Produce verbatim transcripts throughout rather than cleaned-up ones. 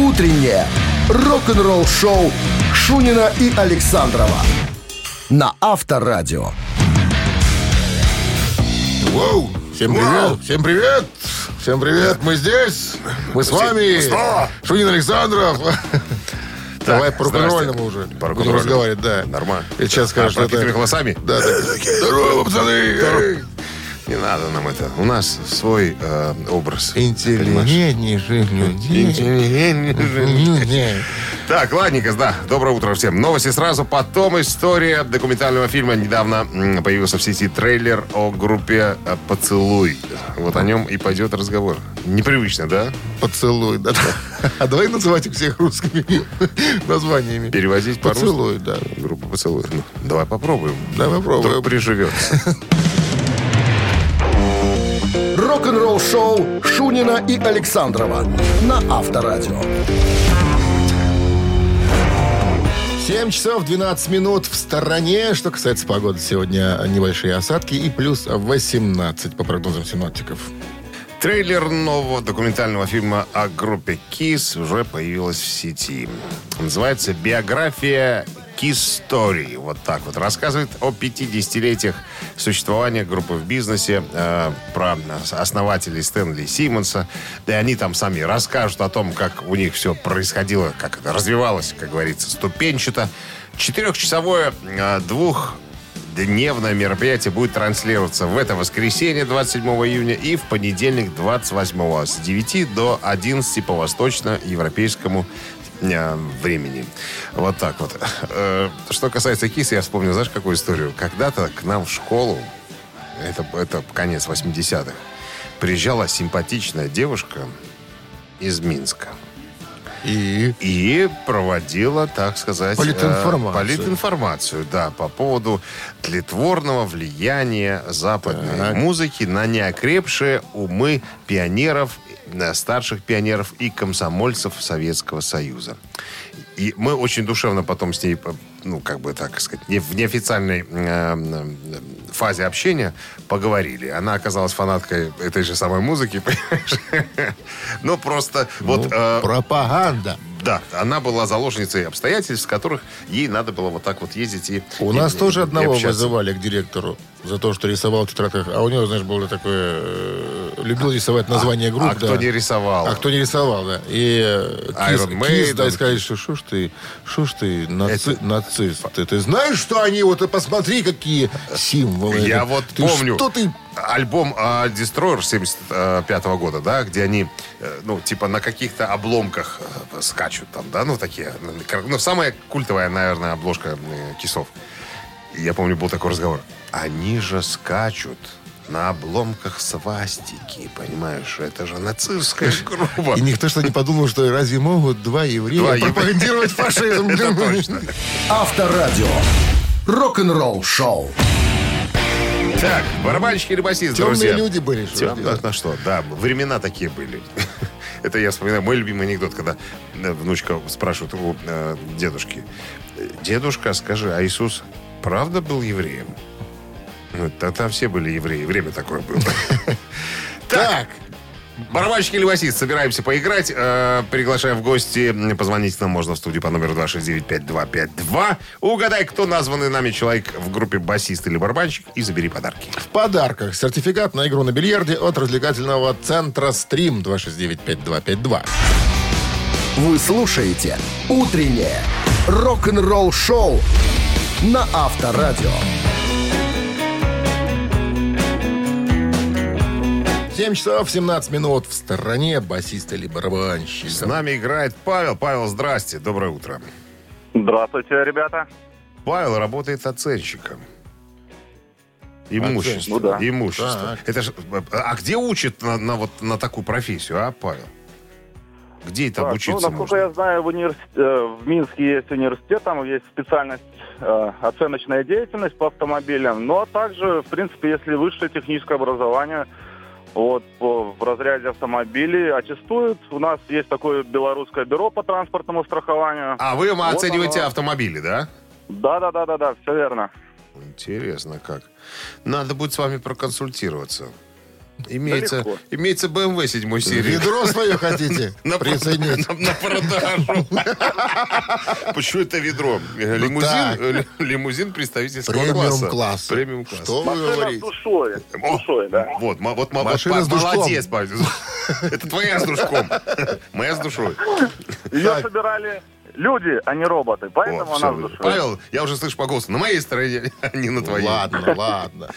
Утреннее рок-н-ролл-шоу Шунина и Александрова на Авторадио. Воу! Всем привет! Всем привет! Всем привет! Мы здесь! Мы с вами! Шунин Александров! Давай по рок-н-ролльному уже. По рок-н-ролльному. Будем разговаривать, да. Нормально. Я сейчас скажу, что это... Пропитыми голосами? Да. Здорово, пацаны! Не надо нам это. У нас свой э, образ. Интеллигентнейшие люди. Интеллигентнейшие люди. Так, ладненько, да. Доброе утро всем. Новости сразу, потом история документального фильма. Недавно появился в сети трейлер о группе «Поцелуй». Вот о нем и пойдет разговор. Непривычно, да? «Поцелуй», да. А давай называть их всех русскими названиями. Перевозить по-русски. «Поцелуй», да. Группа «Поцелуй». Давай попробуем. Давай попробуем. Кто приживется. Рок-н-ролл-шоу Шунина и Александрова на Авторадио. семь часов двенадцать минут в стороне. Что касается погоды, сегодня небольшие осадки и плюс восемнадцать по прогнозам синоптиков. Трейлер нового документального фильма о группе «Кисс» уже появилась в сети. Называется «Биография Kiss Story». Вот так вот. Рассказывает о пятидесятилетиях существования группы в бизнесе, э, про основателей Стэнли Симмонса. Да и они там сами расскажут о том, как у них все происходило, как это развивалось, как говорится, ступенчато. Четырехчасовое э, двух... Дневное мероприятие будет транслироваться в это воскресенье, двадцать седьмого июня, и в понедельник, двадцать восьмого, с девяти до одиннадцати по восточноевропейскому э, времени. Вот так вот. Э, что касается Кисс, я вспомнил, знаешь, какую историю? Когда-то к нам в школу, это, это конец восьмидесятых, приезжала симпатичная девушка из Минска. И? И проводила, так сказать... Политинформацию. Политинформацию, да, по поводу тлетворного влияния западной так. музыки на неокрепшие умы пионеров, старших пионеров и комсомольцев Советского Союза. И мы очень душевно потом с ней, ну, как бы так сказать, в неофициальной э, фазе общения поговорили. Она оказалась фанаткой этой же самой музыки, понимаешь? Ну, просто ну, вот... Э, пропаганда. Да, она была заложницей обстоятельств, в которых ей надо было вот так вот ездить и... У и, нас и, тоже и одного общаться. Вызывали к директору за то, что рисовал в тетрадках. А у него, знаешь, было такое... Э, любил рисовать название а, групп. А да. кто не рисовал. А кто не рисовал, да. И Iron Maiden, да, и сказали, что шо ж ты, шо ж ты, наци... это... нацист. Ты, ты знаешь, что они, вот, и посмотри, какие символы. Я вот ты, помню. Что ты... Альбом uh, Destroyer семьдесят пятого года, да, где они, ну, типа, на каких-то обломках скачут там, да, ну, такие. Ну, самая культовая, наверное, обложка Кисов. Я помню, был такой разговор. Они же скачут на обломках свастики, понимаешь? Это же нацистская группа. И никто что не подумал, что разве могут два еврея пропагандировать фашизм? Это точно. Авторадио. Рок-н-ролл шоу. Так, барабанщики или басисты, Темные друзья. Темные люди были. Что Тем... На что, да, времена такие были. Это я вспоминаю мой любимый анекдот, когда внучка спрашивает у э, дедушки. Дедушка, скажи, а Иисус правда был евреем? Ну, тогда все были евреи, время такое было. Так. Барабанщик или басист, собираемся поиграть. Э, приглашаем в гости. Позвонить нам можно в студию по номеру два шесть девять пять два пять два. Угадай, кто названный нами человек в группе басист или барабанщик, и забери подарки. В подарках сертификат на игру на бильярде от развлекательного центра «Стрим». Два шесть девять пять два пять два. Вы слушаете «Утреннее рок-н-ролл-шоу» на Авторадио. семь часов семнадцать минут в стороне, басист или барабанщик. С нами играет Павел. Павел, здрасте, доброе утро. Здравствуйте, ребята. Павел работает оценщиком. Имущество. Ну, да. Имущество. Это ж, а где учат на, на, вот, на такую профессию, а, Павел? Где это так, обучиться ну, насколько можно? Я знаю, в, университет, в Минске есть университет, там есть специальность э, оценочная деятельность по автомобилям. Но также, в принципе, если высшее техническое образование... Вот по, в разряде автомобилей аттестуют. У нас есть такое белорусское бюро по транспортному страхованию. А вы вот оцениваете оно... автомобили, да? Да, да, да, да, да, все верно. Интересно как. Надо будет с вами проконсультироваться. Имеется, да, имеется бэ эм вэ седьмой серии. Ведро свое хотите присоединить? На продажу. Почему это ведро? Лимузин представительского класса. Премиум класс. Что вы говорите? Вот молодец, это твоя с дружком. Моя с душой. Ее собирали люди, а не роботы. Поэтому она в душе. Павел, я уже слышу по голосу. На моей стороне, а не на твоей. Ладно, ладно.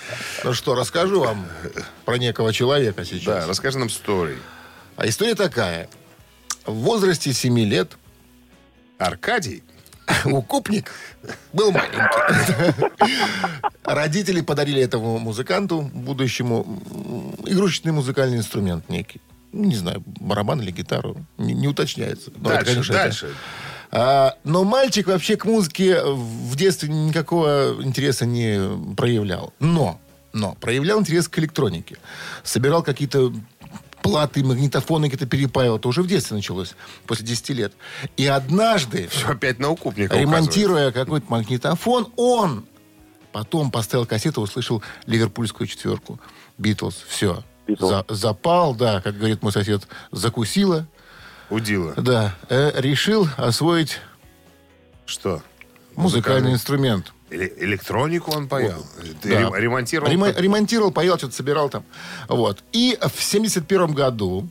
Ну что, расскажу вам про некого человека сейчас. Да, расскажи нам историю. А история такая. В возрасте семи лет Аркадий Укупник был маленький. Родители подарили этому музыканту, будущему, игрушечный музыкальный инструмент некий. Не знаю, барабан или гитару. Не, не уточняется. Но дальше, это, конечно, дальше. Это... Но мальчик вообще к музыке в детстве никакого интереса не проявлял. Но, но проявлял интерес к электронике. Собирал какие-то платы, магнитофоны, какие-то перепаивал. Это уже в детстве началось, после десяти лет. И однажды, все опять на Укупника ремонтируя указывает. Какой-то магнитофон, он потом поставил кассету, услышал «Ливерпульскую четверку». «Битлз». Все. За, запал, да, как говорит мой сосед, закусила. Удила. Да. Э, решил освоить... Что? Музыкальный, Музыкальный инструмент. Эле- электронику он паял. Да. Ремонтировал. Рем- ремонтировал, паял, что-то собирал там. Вот. И в семьдесят первом году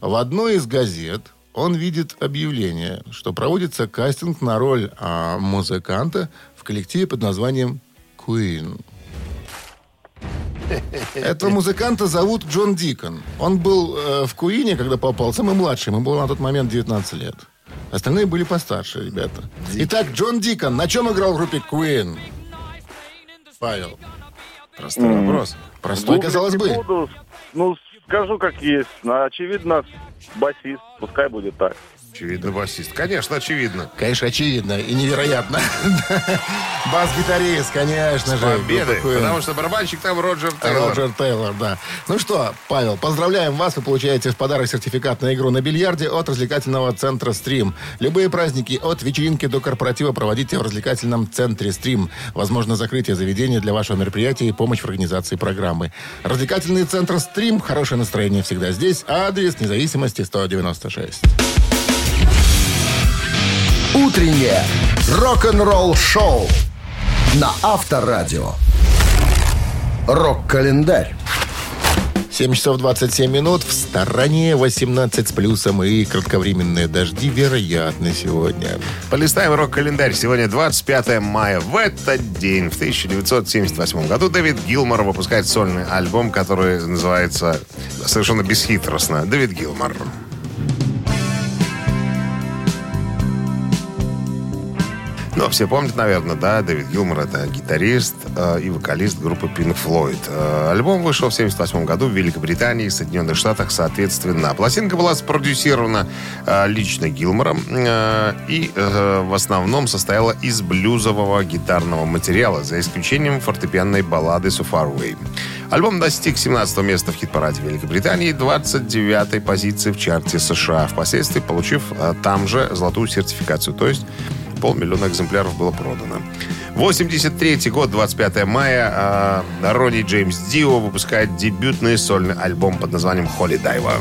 в одной из газет он видит объявление, что проводится кастинг на роль а, музыканта в коллективе под названием Queen. Этого музыканта зовут Джон Дикон. Он был э, в Куине, когда попал, самый младший. Ему было на тот момент девятнадцать лет. Остальные были постарше, ребята. Дик. Итак, Джон Дикон. На чем играл в группе Queen? Павел. Простой mm. вопрос. Простой, ну, казалось бы. Буду, ну, скажу, как есть. Очевидно, басист. Пускай будет так. Очевидно, басист. Конечно, очевидно. Конечно, очевидно и невероятно. Бас-гитарист, конечно же. Победы, потому что барабанщик там Роджер Тейлор. Роджер Тейлор, да. Ну что, Павел, поздравляем вас. Вы получаете в подарок сертификат на игру на бильярде от развлекательного центра «Стрим». Любые праздники от вечеринки до корпоратива проводите в развлекательном центре «Стрим». Возможно, закрытие заведения для вашего мероприятия и помощь в организации программы. Развлекательный центр «Стрим». Хорошее настроение всегда здесь. Адрес Независимости сто девяносто шесть. Утреннее рок-н-ролл-шоу на Авторадио. Рок-календарь. семь часов двадцать семь минут. В стороне восемнадцать с плюсом и кратковременные дожди вероятны сегодня. Полистаем рок-календарь. Сегодня двадцать пятое мая. В этот день, в тысяча девятьсот семьдесят восьмом году, Дэвид Гилмор выпускает сольный альбом, который называется совершенно бесхитростно «Дэвид Гилмор». Ну, все помнят, наверное, да, Дэвид Гилмор — это гитарист э, и вокалист группы Pink Floyd. Э, альбом вышел в семьдесят восьмом году в Великобритании и Соединенных Штатах, соответственно. Пластинка была спродюсирована э, лично Гилмором э, и э, в основном состояла из блюзового гитарного материала, за исключением фортепианной баллады «So Far Away». Альбом достиг семнадцатого места в хит-параде Великобритании и двадцать девятой позиции в чарте США, впоследствии получив э, там же золотую сертификацию, то есть полмиллиона экземпляров было продано. восемьдесят третий год, двадцать пятое мая, э, Ронни Джеймс Дио выпускает дебютный сольный альбом под названием «Holy Diver».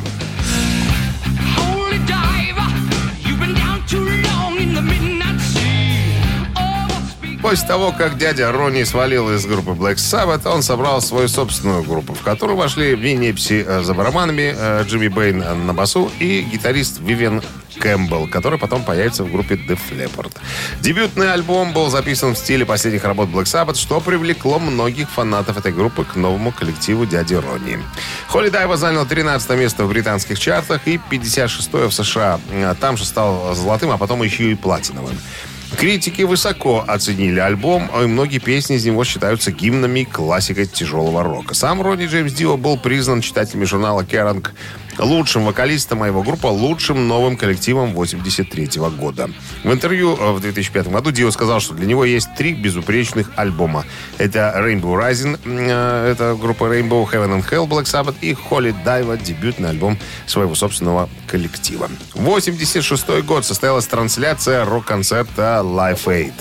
После того, как дядя Ронни свалил из группы Black Sabbath, он собрал свою собственную группу, в которую вошли Винни Пси за барабанами, Джимми Бэйн на басу и гитарист Вивиан Кэмпбелл, который потом появится в группе Def Leppard. Дебютный альбом был записан в стиле последних работ Black Sabbath, что привлекло многих фанатов этой группы к новому коллективу дяди Ронни. «Holy Diver» занял тринадцатое место в британских чартах и пятьдесят шестое в США. Там же стал золотым, а потом еще и платиновым. Критики высоко оценили альбом, и многие песни из него считаются гимнами, классикой тяжелого рока. Сам Ронни Джеймс Дио был признан читателями журнала «Kerrang» лучшим вокалистом, а его группа лучшим новым коллективом восемьдесят третьего года. В интервью в две тысячи пятом году Дио сказал, что для него есть три безупречных альбома. Это «Rainbow Rising», это группа Rainbow, «Heaven and Hell» Black Sabbath и «Holy Diver», дебютный альбом своего собственного коллектива. В восемьдесят шестой год состоялась трансляция рок-концерта «Live Aid».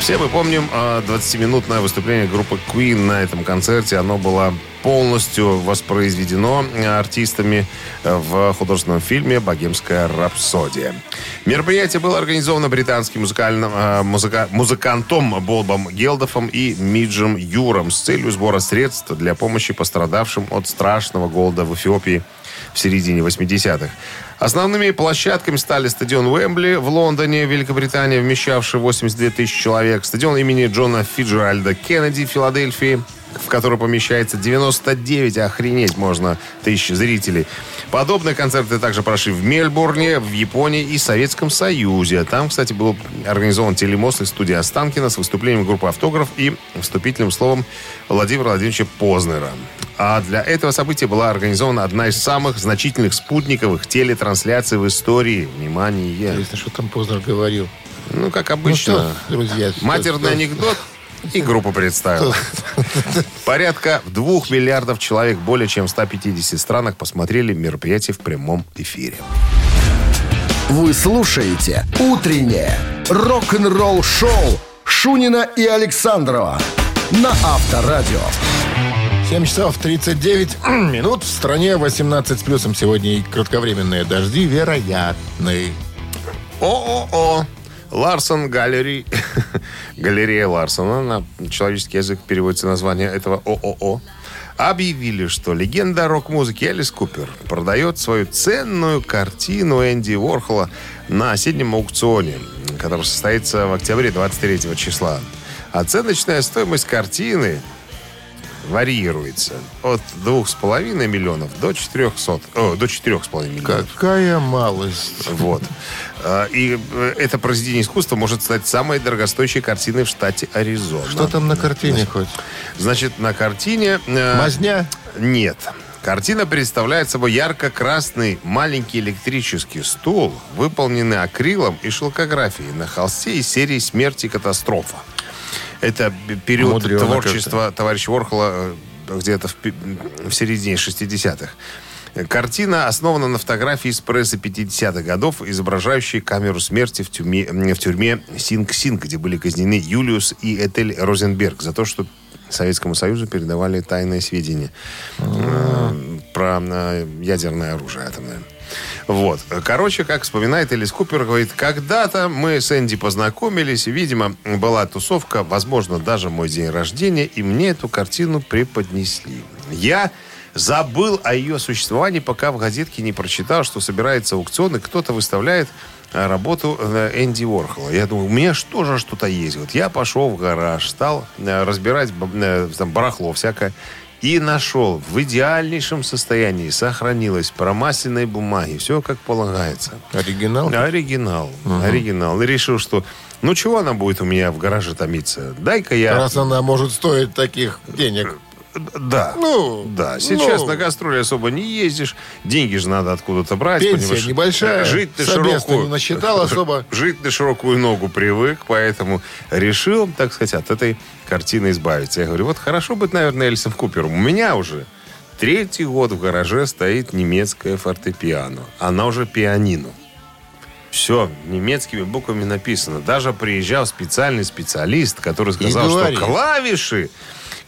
В Все мы помним двадцатиминутное выступление группы Queen на этом концерте. Оно было полностью воспроизведено артистами в художественном фильме «Богемская рапсодия». Мероприятие было организовано британским музыкальным, музыка, музыкантом Бобом Гелдофом и Миджем Юром с целью сбора средств для помощи пострадавшим от страшного голода в Эфиопии в середине восьмидесятых. Основными площадками стали стадион Уэмбли в Лондоне, Великобритания, вмещавший восемьдесят две тысячи человек, стадион имени Джона Фиджеральда Кеннеди в Филадельфии, в который помещается девяносто девять, охренеть можно, тысяч зрителей. Подобные концерты также прошли в Мельбурне, в Японии и Советском Союзе. Там, кстати, был организован телемост из студии Останкино с выступлением группы «Автограф» и вступительным словом Владимира Владимировича Познера. А для этого события была организована одна из самых значительных спутниковых телетрансляций в истории. Внимание! Интересно, что там Познер говорил? Ну, как обычно. Ну, друзья, матерный что-то... анекдот. И группу представила. Порядка двух миллиардов человек, более чем в ста пятидесяти странах, посмотрели мероприятие в прямом эфире. Вы слушаете «Утреннее рок-н-ролл-шоу» Шунина и Александрова на Авторадио. семь часов тридцать девять минут. В стране восемнадцать с плюсом. Сегодня и кратковременные дожди вероятны. О-о-о. Ларсон Галерей, галерея Ларсона, на человеческий язык переводится название этого ООО, объявили, что легенда рок-музыки Элис Купер продает свою ценную картину Энди Уорхола на осеннем аукционе, который состоится в октябре двадцать третьего числа. Оценочная стоимость картины варьируется от двух с половиной миллионов до четырехсот, о, до четырех с половиной миллионов. Какая малость. Вот. И это произведение искусства может стать самой дорогостоящей картиной в штате Аризона. Что там на картине хоть? Значит, на картине... Мазня? Нет. Картина представляет собой ярко-красный маленький электрический стул, выполненный акрилом и шелкографией на холсте из серии «Смерть и катастрофа». Это период Мудрёно, творчества кажется. Товарища Уорхола где-то в, в середине шестидесятых. Картина основана на фотографии из прессы пятидесятых годов, изображающей камеру смерти в тюрьме, в тюрьме Синг-Синг, где были казнены Юлиус и Этель Розенберг за то, что Советскому Союзу передавали тайные сведения э, про э, ядерное оружие атомное. Вот. Короче, как вспоминает Элис Купер, говорит, когда-то мы с Энди познакомились, видимо, была тусовка, возможно, даже мой день рождения, и мне эту картину преподнесли. Я забыл о ее существовании, пока в газетке не прочитал, что собирается аукцион, и кто-то выставляет работу Энди Уорхола. Я думаю, у меня что же что-то есть. Вот я пошел в гараж, стал разбирать там барахло всякое, и нашел в идеальнейшем состоянии, сохранилось промасленной бумаги, все как полагается. Оригинал? Оригинал. Угу. Оригинал. И решил, что ну чего она будет у меня в гараже томиться? Дай-ка я... Раз она может стоить таких денег. Да. Ну, да. Сейчас ну, на гастроле особо не ездишь. Деньги же надо откуда-то брать. Пенсия понимаешь? Небольшая. Жить на широкую... насчитал особо. Жить на широкую ногу привык, поэтому решил, так сказать, от этой картины избавиться. Я говорю, вот хорошо быть, наверное, Элисом Купером. У меня уже третий год в гараже стоит немецкое фортепиано. Она уже пианино. Все, немецкими буквами написано. Даже приезжал специальный специалист, который сказал, что клавиши...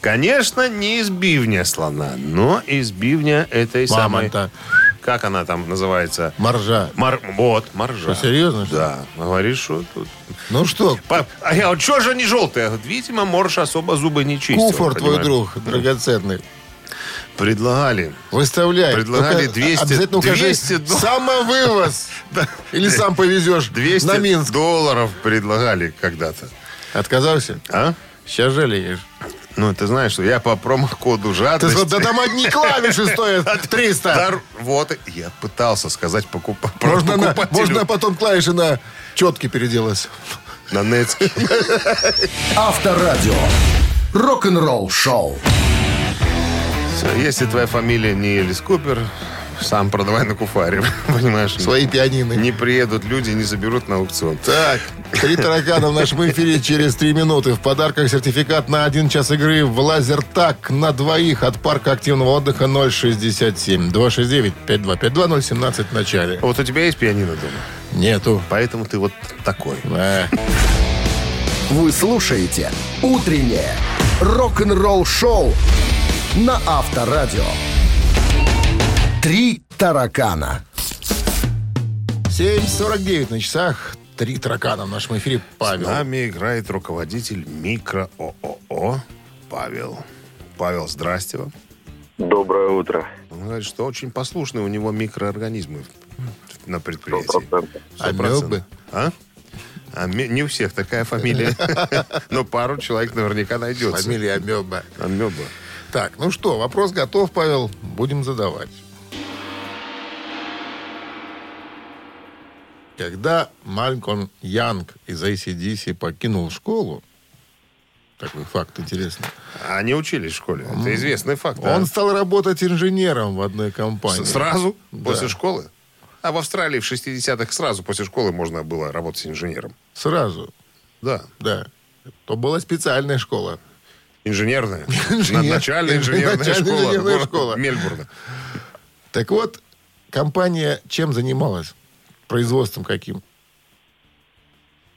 Конечно, не из бивня слона, но из бивня этой мамонта. Самой... Как она там называется? Моржа. Мор... Вот, моржа. Что, серьезно? Что? Да. Говоришь, что тут... Ну что? По... А я вот, что же они желтые? Видимо, морж особо зубы не чистил. Куфор твой друг драгоценный. Предлагали. Выставляй. Предлагали двести, двести долларов. Самовывоз. Или сам повезешь на Минск. двести долларов предлагали когда-то. Отказался? А? Сейчас жалеешь. Ну, ты знаешь, что я по промокоду жадность... Ты, да там одни клавиши стоят триста. Вот, я пытался сказать покупа... можно, на, можно потом клавиши на четки переделать. На нецке. Авторадио. Рок-н-ролл шоу. Если твоя фамилия не Элис Купер, сам продавай на куфаре, понимаешь? Свои пианины. Не приедут люди, не заберут на аукцион. Так, три таракана в нашем эфире через три минуты. В подарках сертификат на один час игры в лазертаг на двоих от парка активного отдыха ноль шестьдесят семь двести шестьдесят девять пятьдесят два пятьдесят два ноль семнадцать в начале. Вот у тебя есть пианино дома? Нету. Поэтому ты вот такой. Да. Вы слушаете «Утреннее рок-н-ролл-шоу» на Авторадио. «Три таракана». семь сорок девять на часах. «Три таракана» в нашем эфире. Павел. С нами играет руководитель микро ООО Павел. Павел, здрасте вам. Доброе утро. Он говорит, что очень послушны у него микроорганизмы на предприятии. сто процентов. Амебы. А? Аме... Не у всех такая фамилия. Но пару человек наверняка найдется. Фамилия Амеба. Амеба. Так, ну что, вопрос готов, Павел. Будем задавать. Когда Малькольм Янг из эй си ди си покинул школу, такой факт интересный. Они учились в школе. Он, это известный факт. Он а? стал работать инженером в одной компании. Сразу? Да. После школы? А в Австралии в шестидесятых сразу после школы можно было работать инженером. Сразу? Да. Да. То была специальная школа. Инженерная. Начальная инженерная школа Мельбурна. Так вот, компания чем занималась? Производством каким?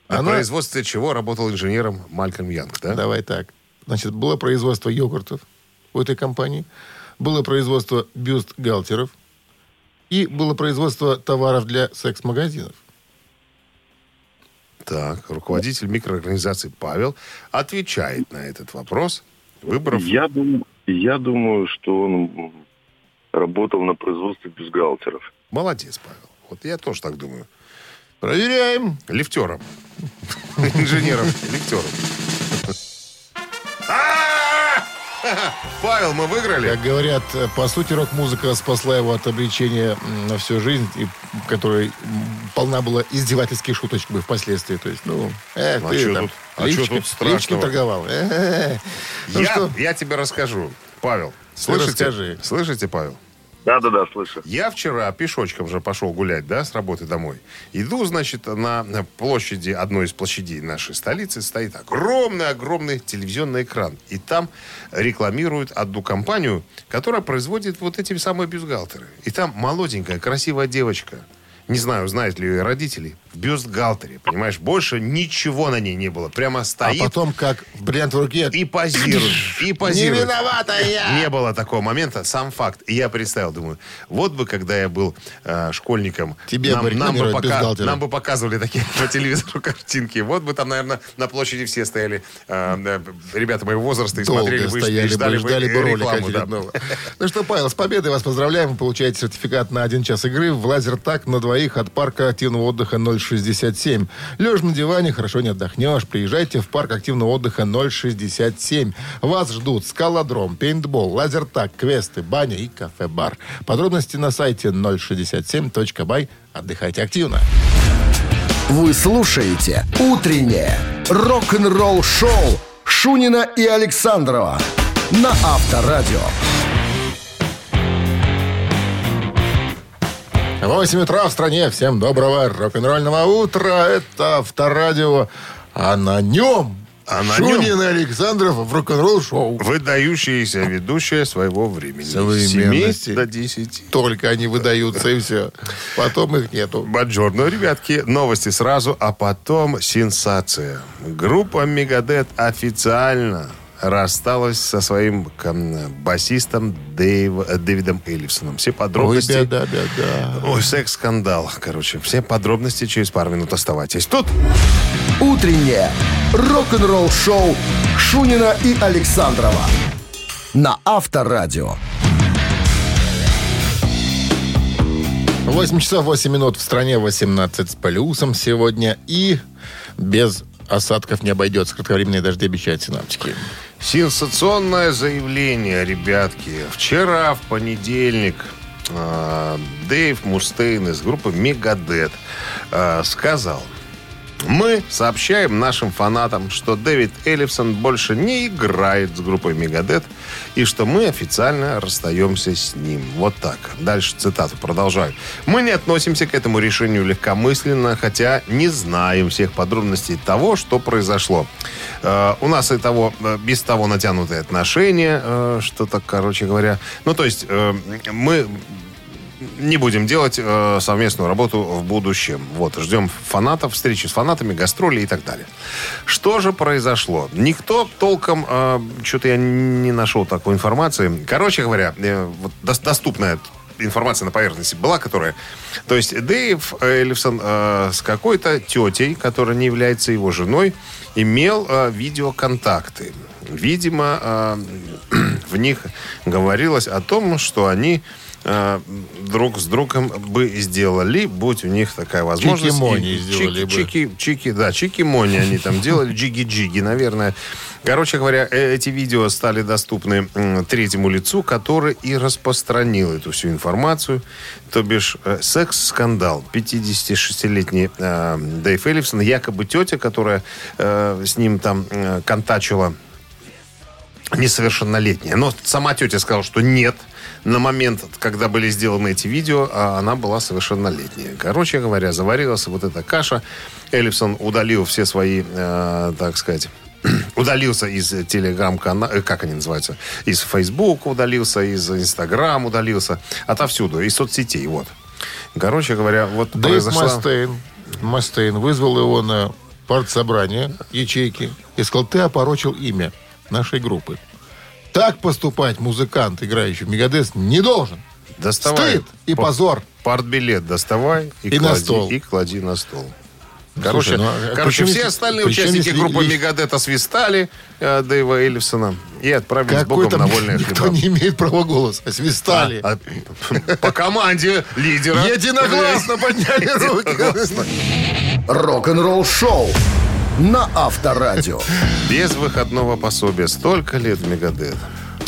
На Она... производстве чего работал инженером Малькольм Янг, да? Давай так. Значит, было производство йогуртов у этой компании, было производство бюстгальтеров и было производство товаров для секс-магазинов. Так, руководитель микроорганизации Павел отвечает на этот вопрос, выбрав... Я, дум... Я думаю, что он работал на производстве бюстгальтеров. Молодец, Павел. Вот я тоже так думаю. Проверяем лифтером. Инженером. Лифтером. Павел, мы выиграли. Как говорят, по сути, рок-музыка спасла его от обречения на всю жизнь, которая полна была издевательских шуточек бы впоследствии. То есть, ну, э, ты там личком торговал. Я тебе расскажу, Павел. Слышите? Слышите, Павел? Да-да-да, слышу. Я вчера пешочком же пошел гулять, да, с работы домой. Иду, значит, на площади, одной из площадей нашей столицы стоит огромный-огромный телевизионный экран. И там рекламируют одну компанию, которая производит вот эти самые бюстгальтеры. И там молоденькая, красивая девочка. Не знаю, знают ли ее родители. В бюстгальтере, понимаешь, больше ничего на ней не было. Прямо стоит. А потом как бриллиант в руке. И позирует. И позирует. Не виновата я. Не было такого момента. Сам факт. И я представил, думаю, вот бы, когда я был э, школьником, тебе нам, бы нам, бы пока, нам бы показывали такие по телевизору картинки. Вот бы там, наверное, на площади все стояли э, ребята моего возраста и долго смотрели бы, и ждали бы, ждали бы рекламу. Да. Ну что, Павел, с победой вас поздравляем. Вы получаете сертификат на один час игры в лазертаг на двоих от парка активного отдыха ноль шестьдесят семь. Лежа на диване, хорошо не отдохнешь. Приезжайте в парк активного отдыха ноль шестьдесят семь. Вас ждут скалодром, пейнтбол, лазертаг, квесты, баня и кафе-бар. Подробности на сайте ноль шестьдесят семь точка бай. Отдыхайте активно. Вы слушаете «Утреннее рок-н-ролл-шоу» Шунина и Александрова на Авторадио. восемь утра в стране. Всем доброго рок-н-ролльного утра. Это Авторадио. А на нем а Шунин и Александров в рок-н-ролл шоу. Выдающиеся ведущие своего времени. С семи до десяти. Только они выдаются, и все. Потом их нету. Бонжорно, ребятки. Новости сразу, а потом сенсация. Группа Megadeth официально рассталась со своим басистом Дэйв, Дэвидом Эллифсоном. Все подробности... Ой, беда, беда. Ой, секс-скандал, короче. Все подробности через пару минут. Оставайтесь тут. Утреннее рок-н-ролл-шоу Шунина и Александрова на Авторадио. восемь часов восемь минут в стране, восемнадцать с плюсом сегодня и без осадков не обойдется. Кратковременные дожди обещают синаптики. Сенсационное заявление, ребятки. Вчера, в понедельник, Дэйв Мустейн из группы Megadeth сказал: мы сообщаем нашим фанатам, что Дэвид Эллифсон больше не играет с группой Megadeth и что мы официально расстаемся с ним. Вот так. Дальше цитату продолжаю. Мы не относимся к этому решению легкомысленно, хотя не знаем всех подробностей того, что произошло. Э, у нас и того, без того натянутые отношения, э, что-то, короче говоря. Ну, то есть, э, мы... не будем делать э, совместную работу в будущем. Вот, ждем фанатов, встречи с фанатами, гастроли и так далее. Что же произошло? Никто толком, э, что-то я не нашел такой информации. Короче говоря, э, вот доступная информация на поверхности была, которая... То есть Дэйв Эллифсон э, с какой-то тетей, которая не является его женой, имел э, видеоконтакты. Видимо, э, в них говорилось о том, что они э, друг с другом бы сделали, будь у них такая возможность. Чики-мони сделали бы. Чики, чики, да, чики-мони они там делали, джиги-джиги, наверное. Короче говоря, эти видео стали доступны третьему лицу, который и распространил эту всю информацию. То бишь, секс-скандал. пятидесятишестилетний э, Дэйв Эллифсон, якобы тетя, которая э, с ним там э, контачила, несовершеннолетняя. Но сама тетя сказала, что нет. На момент, когда были сделаны эти видео, она была совершеннолетняя. Короче говоря, заварилась вот эта каша. Эллифсон удалил все свои, э, так сказать... удалился из телеграм-канала, как они называются, из Facebook удалился, из Инстаграм удалился, отовсюду, из соцсетей, вот. Короче говоря, вот Дэйв произошла... Мастейн, Мастейн вызвал его на партсобрание ячейки и сказал, ты опорочил имя нашей группы. Так поступать музыкант, играющий в Мегадес, не должен. Доставай. Стыд и по- позор. Партбилет доставай и, и, клади, на стол. и клади на стол. Короче, Слушай, ну, короче причем, все остальные участники если, группы Мегадета свистали э, Дэйва Эллифсона и отправились богом на вольные хлеба. Никто не имеет права голоса. Свистали. А, а, по команде лидера. Единогласно подняли руки. Рок-н-ролл шоу на Авторадио. Без выходного пособия. Столько лет Мегадет.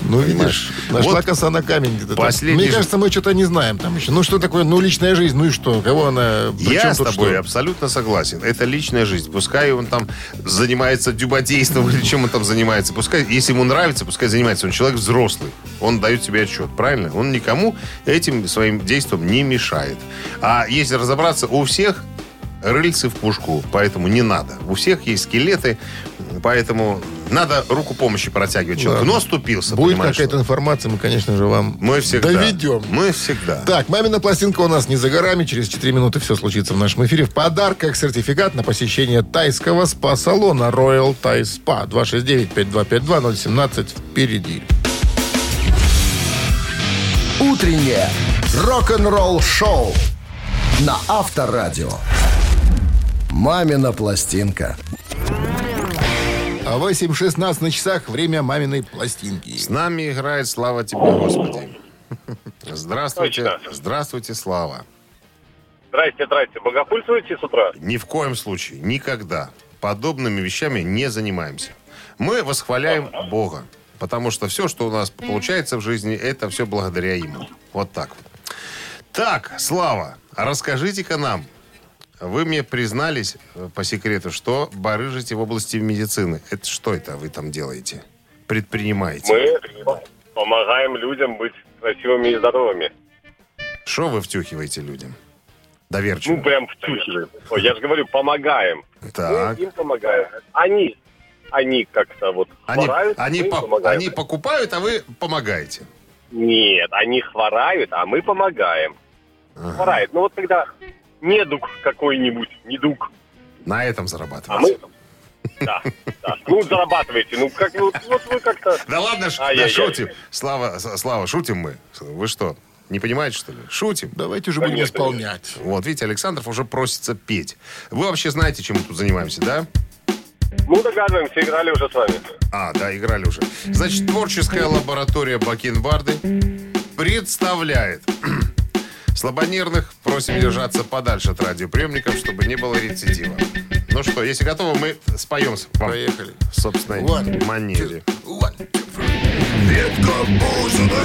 Ну, понимаешь? Видишь, нашла вот коса на камень где-то. Последний... Мне кажется, мы что-то не знаем там еще. Ну, что такое, ну, личная жизнь, ну и что? Кого она... Я с тобой что? Абсолютно согласен. Это личная жизнь. Пускай он там занимается дюбодейством или чем он там занимается. Пускай, если ему нравится, пускай занимается. Он человек взрослый. Он дает себе отчет, правильно? Он никому этим своим действием не мешает. А если разобраться, у всех рыльцы в пушку, поэтому не надо. У всех есть скелеты, поэтому... Надо руку помощи протягивать человеку. Да. Но ступился. Будет какая-то что? Информация, мы, конечно же, вам мы всегда. доведем. Мы всегда. Так, «Мамина пластинка» у нас не за горами. Через четыре минуты все случится в нашем эфире. В подарках сертификат на посещение тайского спа-салона Royal Thai Spa. два шесть девять пять два пять два ноль один семь впереди. Утреннее рок-н-ролл шоу на Авторадио. «Мамина пластинка». восемь шестнадцать на часах. Время «Маминой пластинки». С нами играет Слава, тебе, Господи. Здравствуйте. Точно. Здравствуйте, Слава. Здрасте, здрасте. Богохульствуете с утра? Ни в коем случае. Никогда. Подобными вещами не занимаемся. Мы восхваляем а, Бога. Потому что все, что у нас получается в жизни, это все благодаря Ему. Вот так вот. Так, Слава, расскажите-ка нам. Вы мне признались по секрету, что барыжите в области медицины. Это что это вы там делаете? Предпринимаете? Мы помогаем людям быть красивыми и здоровыми. Что вы втюхиваете людям? Доверчиво. Ну, прям втюхиваем. Я же говорю, помогаем. Так. Мы им помогаем. Они, они как-то вот они, хворают, они, по- помогаем. Они покупают, а вы помогаете? Нет, они хворают, а мы помогаем. Ага. Хворают. Ну, вот когда... Недуг какой-нибудь, недуг. На этом зарабатываете. А мы... Да, да. Ну, зарабатываете. Ну, как ну, вот вы как-то... Да ладно, ш... да, шутим. Слава, Слава, шутим мы. Вы что, не понимаете, что ли? Шутим. Давайте уже да будем нет, исполнять. Нет. Вот, видите, Александров уже просится петь. Вы вообще знаете, чем мы тут занимаемся, да? Ну, догадываемся, играли уже с вами. А, да, играли уже. Значит, творческая лаборатория Бакенбарды представляет... Слабонервных просим держаться подальше от радиоприемников, чтобы не было рецидива. Ну что, если готовы, мы споем вам. Поехали. В собственной one, манере. Ветка бузина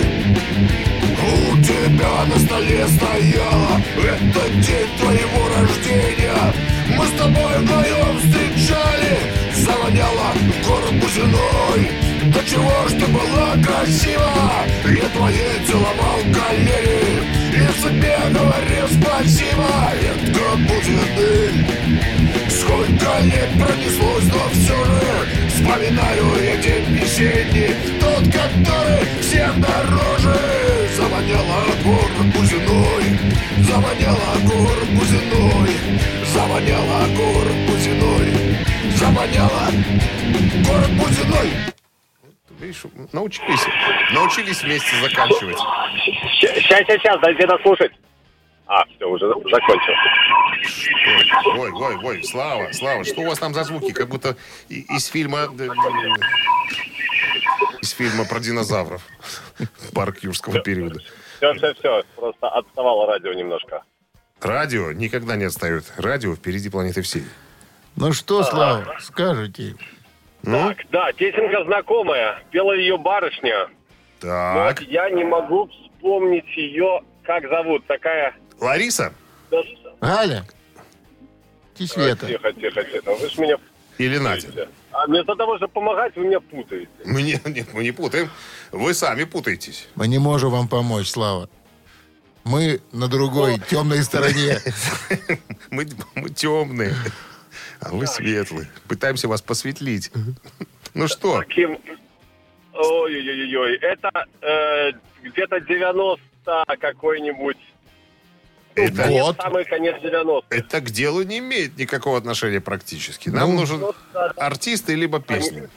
у тебя на столе стояла. Это день твоего рождения. Мы с тобой вдвоем встречали. Завоняла город бузиной. До чего ж ты была красива? Я твоей целовал колени. Я себе говорил спасибо. Редко бузины. Сколько лет пронеслось, но все же вспоминаю я день весенний, тот, который всем дороже. Завоняла город бузиной. огур бузиной, завонял огур бузиной, завоняла огур бузиной. Видишь, научились, научились вместе заканчивать. Сейчас, сейчас, дайте дослушать. А, все, уже закончил. Ой, ой, ой, Слава, Слава, что у вас там за звуки? Как будто из фильма... Из фильма про динозавров. Парк юрского периода. Все, все, все. Просто отставало радио немножко. Радио никогда не отстает. Радио впереди планеты всей. Ну что, Слава, а-а-а, скажете? Так, ну? Да, песенка знакомая. Пела ее барышня. Так. Но я не могу вспомнить ее, как зовут. Такая... Лариса? Да. Галя? Тихо, тихо, тихо, тихо. Вы ж меня... Или Надя. А вместо того, чтобы помогать, вы меня путаете. Мы не, нет, мы не путаем. Вы сами путаетесь. Мы не можем вам помочь, Слава. Мы на другой, но... темной стороне. Мы темные, а вы светлые. Пытаемся вас посветлить. Ну что? Ой-ой-ой. Это где-то девяносто какой-нибудь. Это год. Самый конец девяностых. Это к делу не имеет никакого отношения практически. Нам ну, нужен просто... артист и либо песня.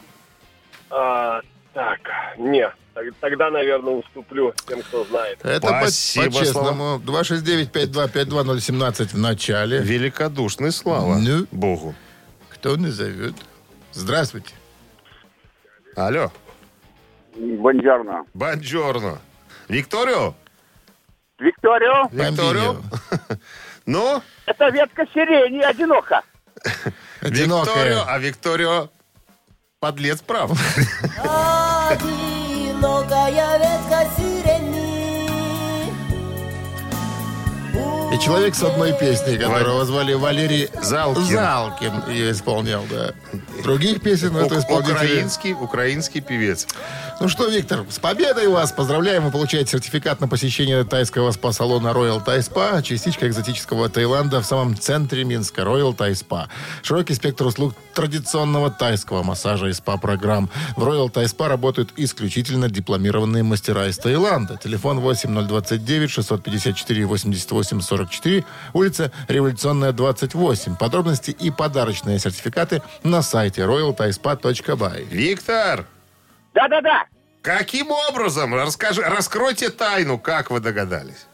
А, так, не. Тогда, наверное, уступлю тем, кто знает. Это спасибо, по- по-честному. Слава. два шесть девять пять два пять два ноль один семь в начале. Великодушный, слава ну, Богу. Кто назовет? Здравствуйте. Алло. Бонджорно. Бонджорно. Викторио? Викторио? Викторио? Ну? Это ветка сирени, одинока. Викторио, а Викторио подлец прав. Одинокая ветка сирени. И человек с одной песней, которого звали Валерий Залкин. Залкин ее исполнял, да. Других песен у этого исполнителя. Украинский, украинский певец. Ну что, Виктор, с победой вас! Поздравляем! Вы получаете сертификат на посещение тайского спа-салона Royal Thai Spa, частичка экзотического Таиланда в самом центре Минска. Royal Thai Spa. Широкий спектр услуг традиционного тайского массажа и спа-программ. В Royal Thai Spa работают исключительно дипломированные мастера из Таиланда. Телефон восемь ноль два девять шесть пять четыре восемь восемь сорок четыре, улица Революционная, двадцать восемь. Подробности и подарочные сертификаты на сайте royal thai spa точка бай. Виктор! Да-да-да. Каким образом? Расскажи, раскройте тайну, как вы догадались.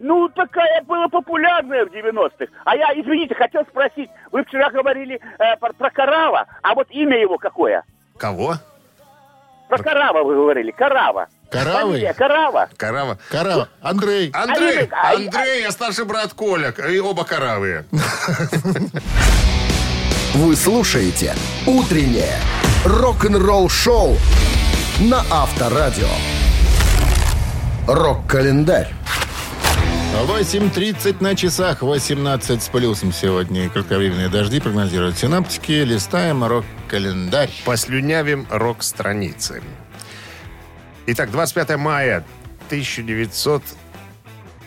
Ну, такая была популярная в девяностых. А я, извините, хотел спросить, вы вчера говорили э, про, про Карава, а вот имя его какое? Кого? Про, про... Карава вы говорили, Карава. Каравы? Карава. Карава. Карава. Андрей. Андрей, а, Андрей, а... а старший брат Коля, и оба Каравы. Вы слушаете «Утреннее рок-н-ролл-шоу» на Авторадио. Рок-календарь. восемь тридцать на часах, восемнадцать с плюсом сегодня. И кратковременные дожди прогнозируют синаптики. Листаем рок-календарь. Послюнявим рок-страницы. Итак, двадцать пятого мая тысяча девятьсот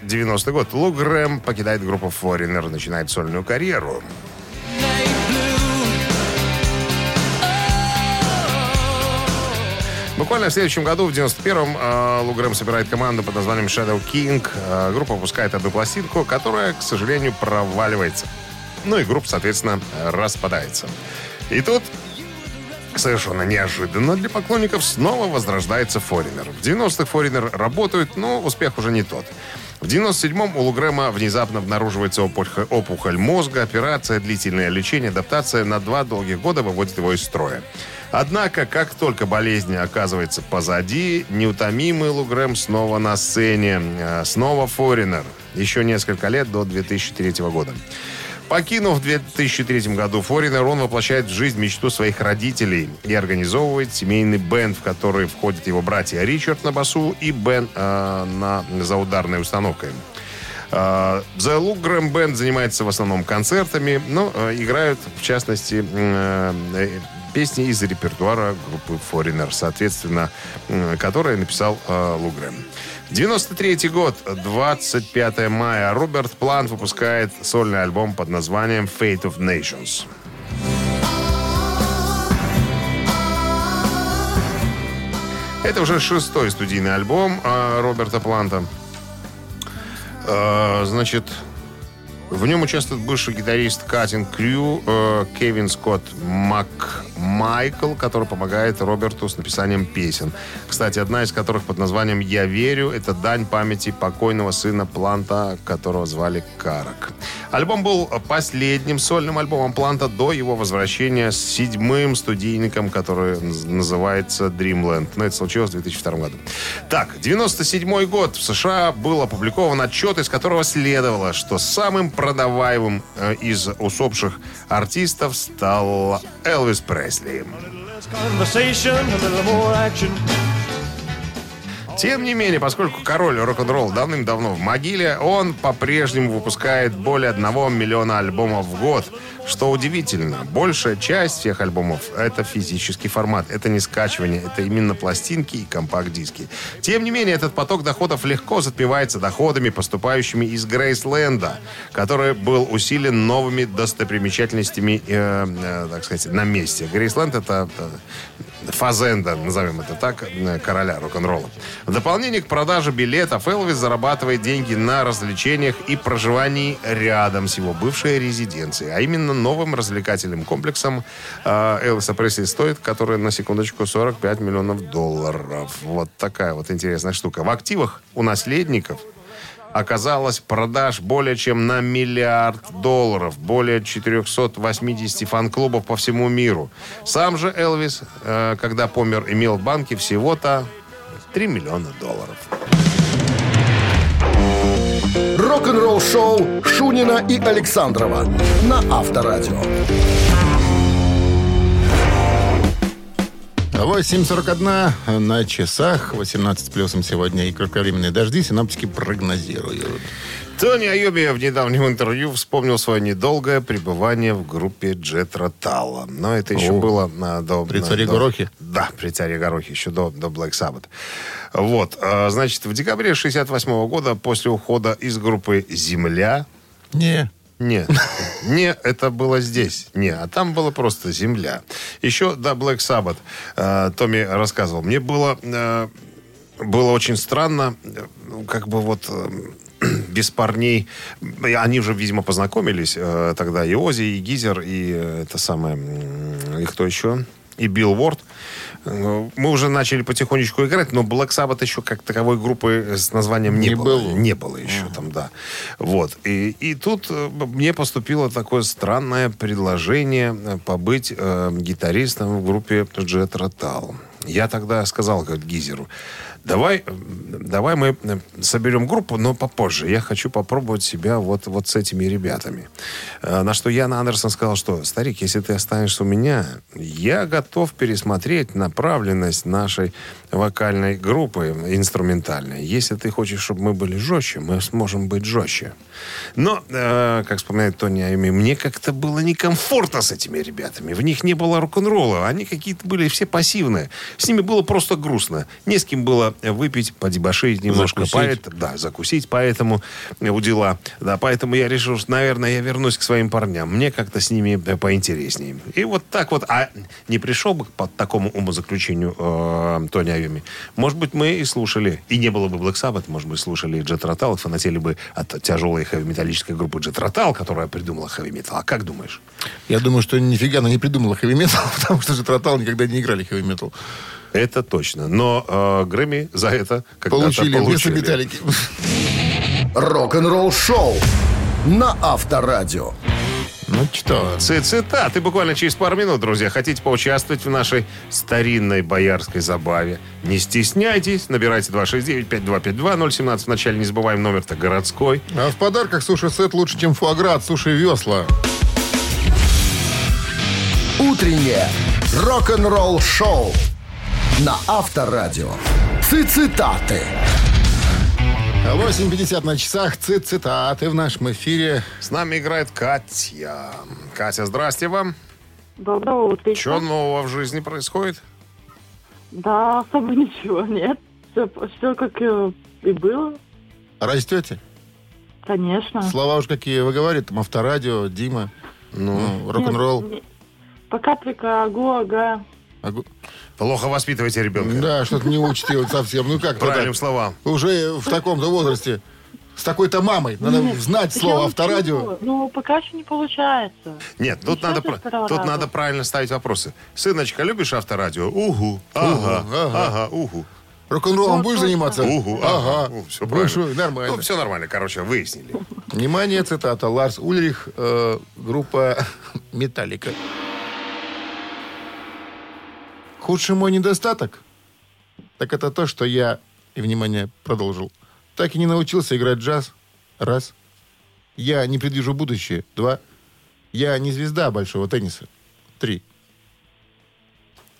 девяностого год. Лу Грэм покидает группу Foreigner, начинает сольную карьеру. Буквально в следующем году, в девяносто первом, Лу Грэм собирает команду под названием Shadow King. Группа выпускает одну пластинку, которая, к сожалению, проваливается. Ну и группа, соответственно, распадается. И тут, совершенно неожиданно для поклонников, снова возрождается Foreigner. В девяностых Foreigner работают, но успех уже не тот. В девяносто седьмом у Лу Грэма внезапно обнаруживается опухоль мозга. Операция, длительное лечение, адаптация на два долгих года выводит его из строя. Однако, как только болезнь оказывается позади, неутомимый Лу Грэм снова на сцене. Снова Foreigner. Еще несколько лет до две тысячи третьего года. Покинув в две тысячи третьем году Foreigner, он воплощает в жизнь мечту своих родителей и организовывает семейный бэнд, в который входят его братья Ричард на басу и Бен э, на, за ударной установкой. Э, The Lou Graham Band занимается в основном концертами, но э, играют, в частности, э, э, песни из репертуара группы Foreigner, соответственно, э, которые написал э, Лу Грэм. девяносто третий год, двадцать пятого мая. Роберт Плант выпускает сольный альбом под названием «Fate of Nations». Это уже шестой студийный альбом э, Роберта Планта. Э, значит, В нем участвует бывший гитарист Cutting Crew э, Кевин Скотт МакМайкл, который помогает Роберту с написанием песен. Кстати, одна из которых под названием «Я верю» — это дань памяти покойного сына Планта, которого звали Карак. Альбом был последним сольным альбомом Планта до его возвращения с седьмым студийником, который называется Dreamland. Но это случилось в две тысячи втором году. Так, девяносто седьмой год. В США был опубликован отчет, из которого следовало, что самым продаваемым из усопших артистов стал Элвис Пресли. Тем не менее, поскольку король рок-н-ролла давным-давно в могиле, он по-прежнему выпускает более одного миллиона альбомов в год. Что удивительно, большая часть всех альбомов — это физический формат, это не скачивание, это именно пластинки и компакт-диски. Тем не менее, этот поток доходов легко затмевается доходами, поступающими из Грейсленда, который был усилен новыми достопримечательностями, э, э, так сказать, на месте. Грейсленд — это... Фазенда, назовем это так, короля рок-н-ролла. В дополнение к продаже билетов Элвис зарабатывает деньги на развлечениях и проживании рядом с его бывшей резиденцией. А именно новым развлекательным комплексом Элвиса Пресли стоит, который, на секундочку, сорок пять миллионов долларов. Вот такая вот интересная штука. В активах у наследников оказалось продаж более чем на миллиард долларов. Более четыреста восемьдесят фан-клубов по всему миру. Сам же Элвис, э, когда помер, имел в банке всего-то три миллиона долларов. Рок-н-ролл-шоу Шунина и Александрова на Авторадио. восемь сорок один на часах, восемнадцать с плюсом сегодня и кратковременные дожди синоптики прогнозируют. Тони Айоби в недавнем интервью вспомнил свое недолгое пребывание в группе Джет Ротала. Но это еще О, было на, до... При царе до, Горохе? Да, при царе Горохе, еще до, до Black Sabbath. Вот, значит, в декабре шестьдесят восьмого года после ухода из группы «Земля». Не. Нет, не это было здесь. Не, а там была просто земля. Еще до Black Sabbath э, Томми рассказывал. Мне было, э, было очень странно, как бы вот... Э, без парней. Они уже, видимо, познакомились э, тогда. И Оззи, и Гизер, и э, это самое... И кто еще? И Билл Уорд. Мы уже начали потихонечку играть, но Black Sabbath еще как таковой группы с названием не, не было. было. Не было еще mm-hmm. там, да. Вот. И, и тут мне поступило такое странное предложение побыть э, гитаристом в группе Джет Ротал. Я тогда сказал как Гизеру: давай, давай мы соберем группу, но попозже. Я хочу попробовать себя вот, вот с этими ребятами. На что Ян Андерсон сказал, что, старик, если ты останешься у меня, я готов пересмотреть направленность нашей вокальной группы инструментальной. Если ты хочешь, чтобы мы были жестче, мы сможем быть жестче. Но, как вспоминает Тони Айоми, мне как-то было некомфортно с этими ребятами. В них не было рок-н-ролла. Они какие-то были все пассивные. С ними было просто грустно. Не с кем было выпить, подебошить немножко. Закусить. Поэт, да, закусить, поэтому у дела. Да, поэтому я решил, что, наверное, я вернусь к своим парням. Мне как-то с ними поинтереснее. И вот так вот. А не пришел бы по такому умозаключению э, Тони Айоми, может быть, мы и слушали. И не было бы Black Sabbath, может быть, слушали и Джет Ротал, фанатели бы от тяжелой хэви-металлической группы Джет Ротал, которая придумала хэви-метал. А как думаешь? Я думаю, что нифига она не придумала хэви-метал, потому что Джет Ротал никогда не играли хэви-метал. Это точно. Но э, Грэмми за это когда-то получили. Получили вместо «Металлики». Рок-н-ролл шоу на Авторадио. Ну что? Цитаты буквально через пару минут, друзья. Хотите поучаствовать в нашей старинной боярской забаве? Не стесняйтесь. Набирайте два шесть девять пять два пять два. ноль семнадцать в начале, не забываем, номер-то городской. А в подарках суши-сет лучше, чем фуагра от суши-весла. Утреннее рок-н-ролл шоу на Авторадио. Цитаты. восемь пятьдесят на часах. Цитаты в нашем эфире. С нами играет Катя. Катя, здрасте вам. Доброе утро. Что нового в жизни происходит? Да, особо ничего нет. Все, все как и было. Растете? Конечно. Слова уж какие вы говорите. Там Авторадио, Дима, ну, рок-н-ролл. Нет, пока только агу, ага. Агу... Плохо воспитываете ребенка. Да, что-то не учите вот совсем. Ну как правильным словам. Уже в таком-то возрасте с такой-то мамой. Надо ну, знать слово авторадио. Ну, пока еще не получается. Нет, тут надо, тут надо правильно ставить вопросы. Сыночка, любишь авторадио? Угу. Ага, ага, ага угу. Рок-н-роллом будешь заниматься? Угу, ага. ага. Все правильно. Брошу, нормально. Ну, все нормально, короче, выяснили. Внимание, цитата. Ларс Ульрих, э, группа «Металлика». Худший мой недостаток, так это то, что я, и, внимание, продолжил, так и не научился играть джаз. Раз. Я не предвижу будущее. Два. Я не звезда большого тенниса. Три.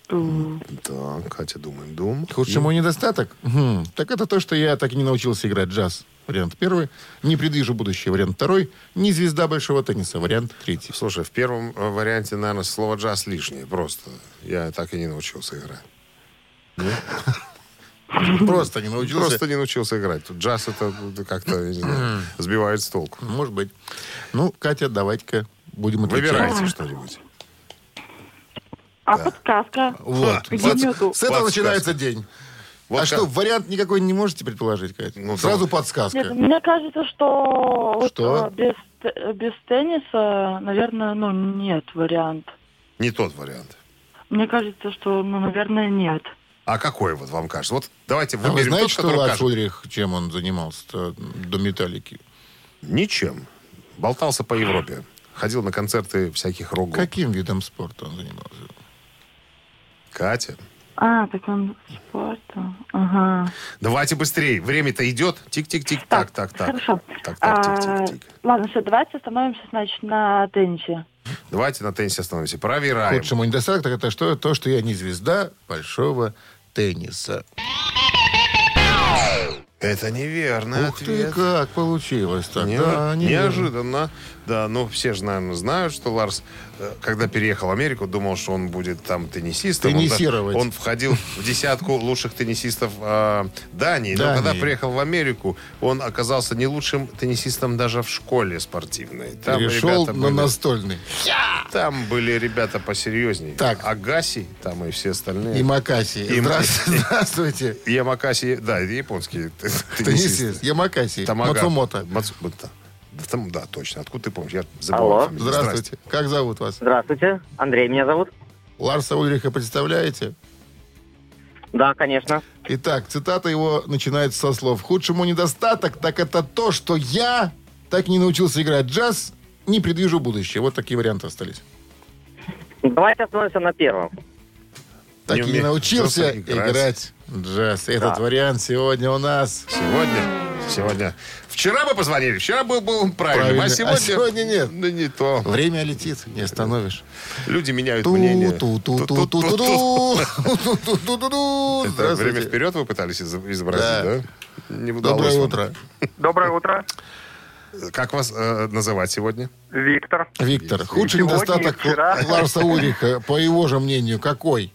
Так, Катя, думаем, думаем. Худший мой недостаток? Угу. Так это то, что я так и не научился играть джаз. Вариант первый. Не предвижу будущее. Вариант второй. Не звезда большого тенниса. Вариант третий. Слушай, в первом варианте, наверное, слово джаз лишнее. Просто я так и не научился играть. Просто не научился. Просто не научился играть. Джаз это как-то сбивает с толку. Может быть. Ну, Катя, давайте-ка будем отвечать. Выбирайте что-нибудь. А да. Подсказка. Вот. Где Под... нету? С этого подсказка. Начинается день. Вот а как... что, вариант никакой не можете предположить, Катя? Ну, сразу да. Подсказка. Нет, мне кажется, что, что? Вот, без, без тенниса, наверное, ну, нет варианта. Не тот вариант. Мне кажется, что, ну, наверное, нет. А какой вот вам кажется? Вот давайте выберем. А вы знаете, тот, что Ларс Ульрих, чем он занимался до «Металлики»? Ничем. Болтался по Европе. Ходил на концерты всяких рок-групп. Каким видом спорта он занимался? Катя. А, так он спортом. Ага. Давайте быстрее. Время-то идет. Тик-тик-тик. Так, так, так. Хорошо. Так, так, а, тик-тик-тик. Ладно, все, давайте остановимся, значит, на теннисе. Давайте на теннисе остановимся. Проверяем. Лучший мой недостаток, так это что? То, что я не звезда большого тенниса. Это неверный Ух ответ. Ух ты, как получилось так. Не, да, неожиданно. Да, но все же, наверное, знают, что Ларс, когда переехал в Америку, думал, что он будет там теннисистом. Теннисировать. Он, он входил в десятку лучших теннисистов э, Дании. Дании. Но когда приехал в Америку, он оказался не лучшим теннисистом даже в школе спортивной. Там перешел на были, настольный. Там были ребята посерьезнее. Так. Агаси, там и все остальные. И Макаси. И... Здравствуйте. Ямакаси, да, японский теннисист. Ямакаси. Мацумото. Мацумото. Там, да, точно. Откуда ты помнишь? Я забыл. Алло. Здравствуйте. Здравствуйте. Как зовут вас? Здравствуйте. Андрей меня зовут. Ларса Ульриха представляете? Да, конечно. Итак, цитата его начинается со слов. Худший мой недостаток, так это то, что я так не научился играть джаз, не предвижу будущее. Вот такие варианты остались. Давайте остановимся на первом. Так не и не научился играть. играть джаз. Этот да. вариант сегодня у нас. Сегодня... Сегодня. Вчера мы позвонили, вчера был, был правильным, правильно. а сегодня, а сегодня нет. Ну, не то. Время летит, не остановишь. Люди меняют мнение. Время вперед вы пытались изобразить, да? Доброе утро. Доброе утро. Как вас э, называть сегодня? Виктор. Виктор. Худший недостаток Ларса Ульриха, по его же мнению, какой?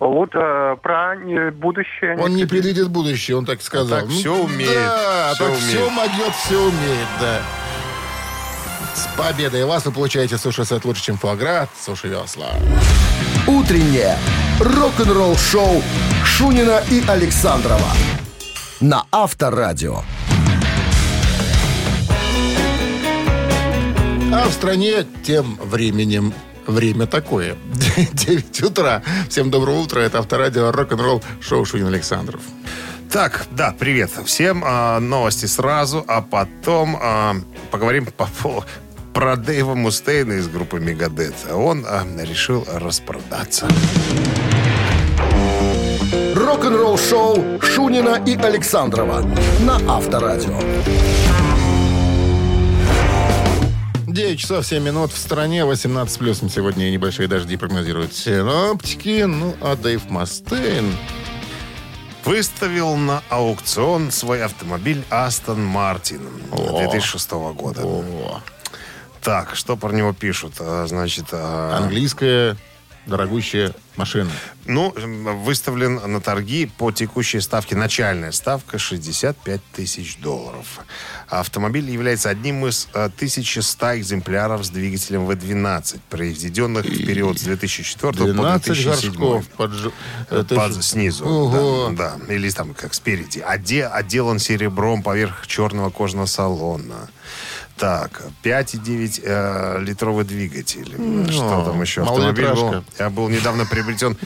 Вот э, про не, будущее. Он не предвидит будущее, он так сказал. А так ну, все умеет. Да, все так умеет. Все могет, все умеет, да. С победой вас вы получаете суши-сет лучше, чем фуагра, суши-весла. Утреннее рок-н-ролл-шоу Шунина и Александрова на Авторадио. А в стране тем временем... Время такое. девять утра. Всем доброго утра. Это Авторадио, рок-н-ролл, шоу Шунин Александров. Так, да, привет всем. А, новости сразу, а потом а, поговорим по, по, про Дэйва Мустейна из группы Мегадет. Он а, решил распродаться. Рок-н-ролл шоу Шунина и Александрова на Авторадио. девять часов семь минут в стране, восемнадцать плюсом сегодня небольшие дожди прогнозируют синоптики. Ну, а Дэйв Мустейн выставил на аукцион свой автомобиль Aston Martin две тысячи шестого года. О. Так, что про него пишут? Значит, английская... дорогущие машины? Ну, выставлен на торги по текущей ставке. Начальная ставка шестьдесят пять тысяч долларов. Автомобиль является одним из тысячи ста экземпляров с двигателем вэ двенадцать, произведенных в период с две тысячи четвёртого по две тысячи седьмой. Под... Это... Под... Снизу, да, да. Или там как спереди. Отделан серебром поверх черного кожного салона. Так, пять целых девять десятых э, литровый двигатель. Ну, что там еще? Автомобиль был, я был недавно приобретен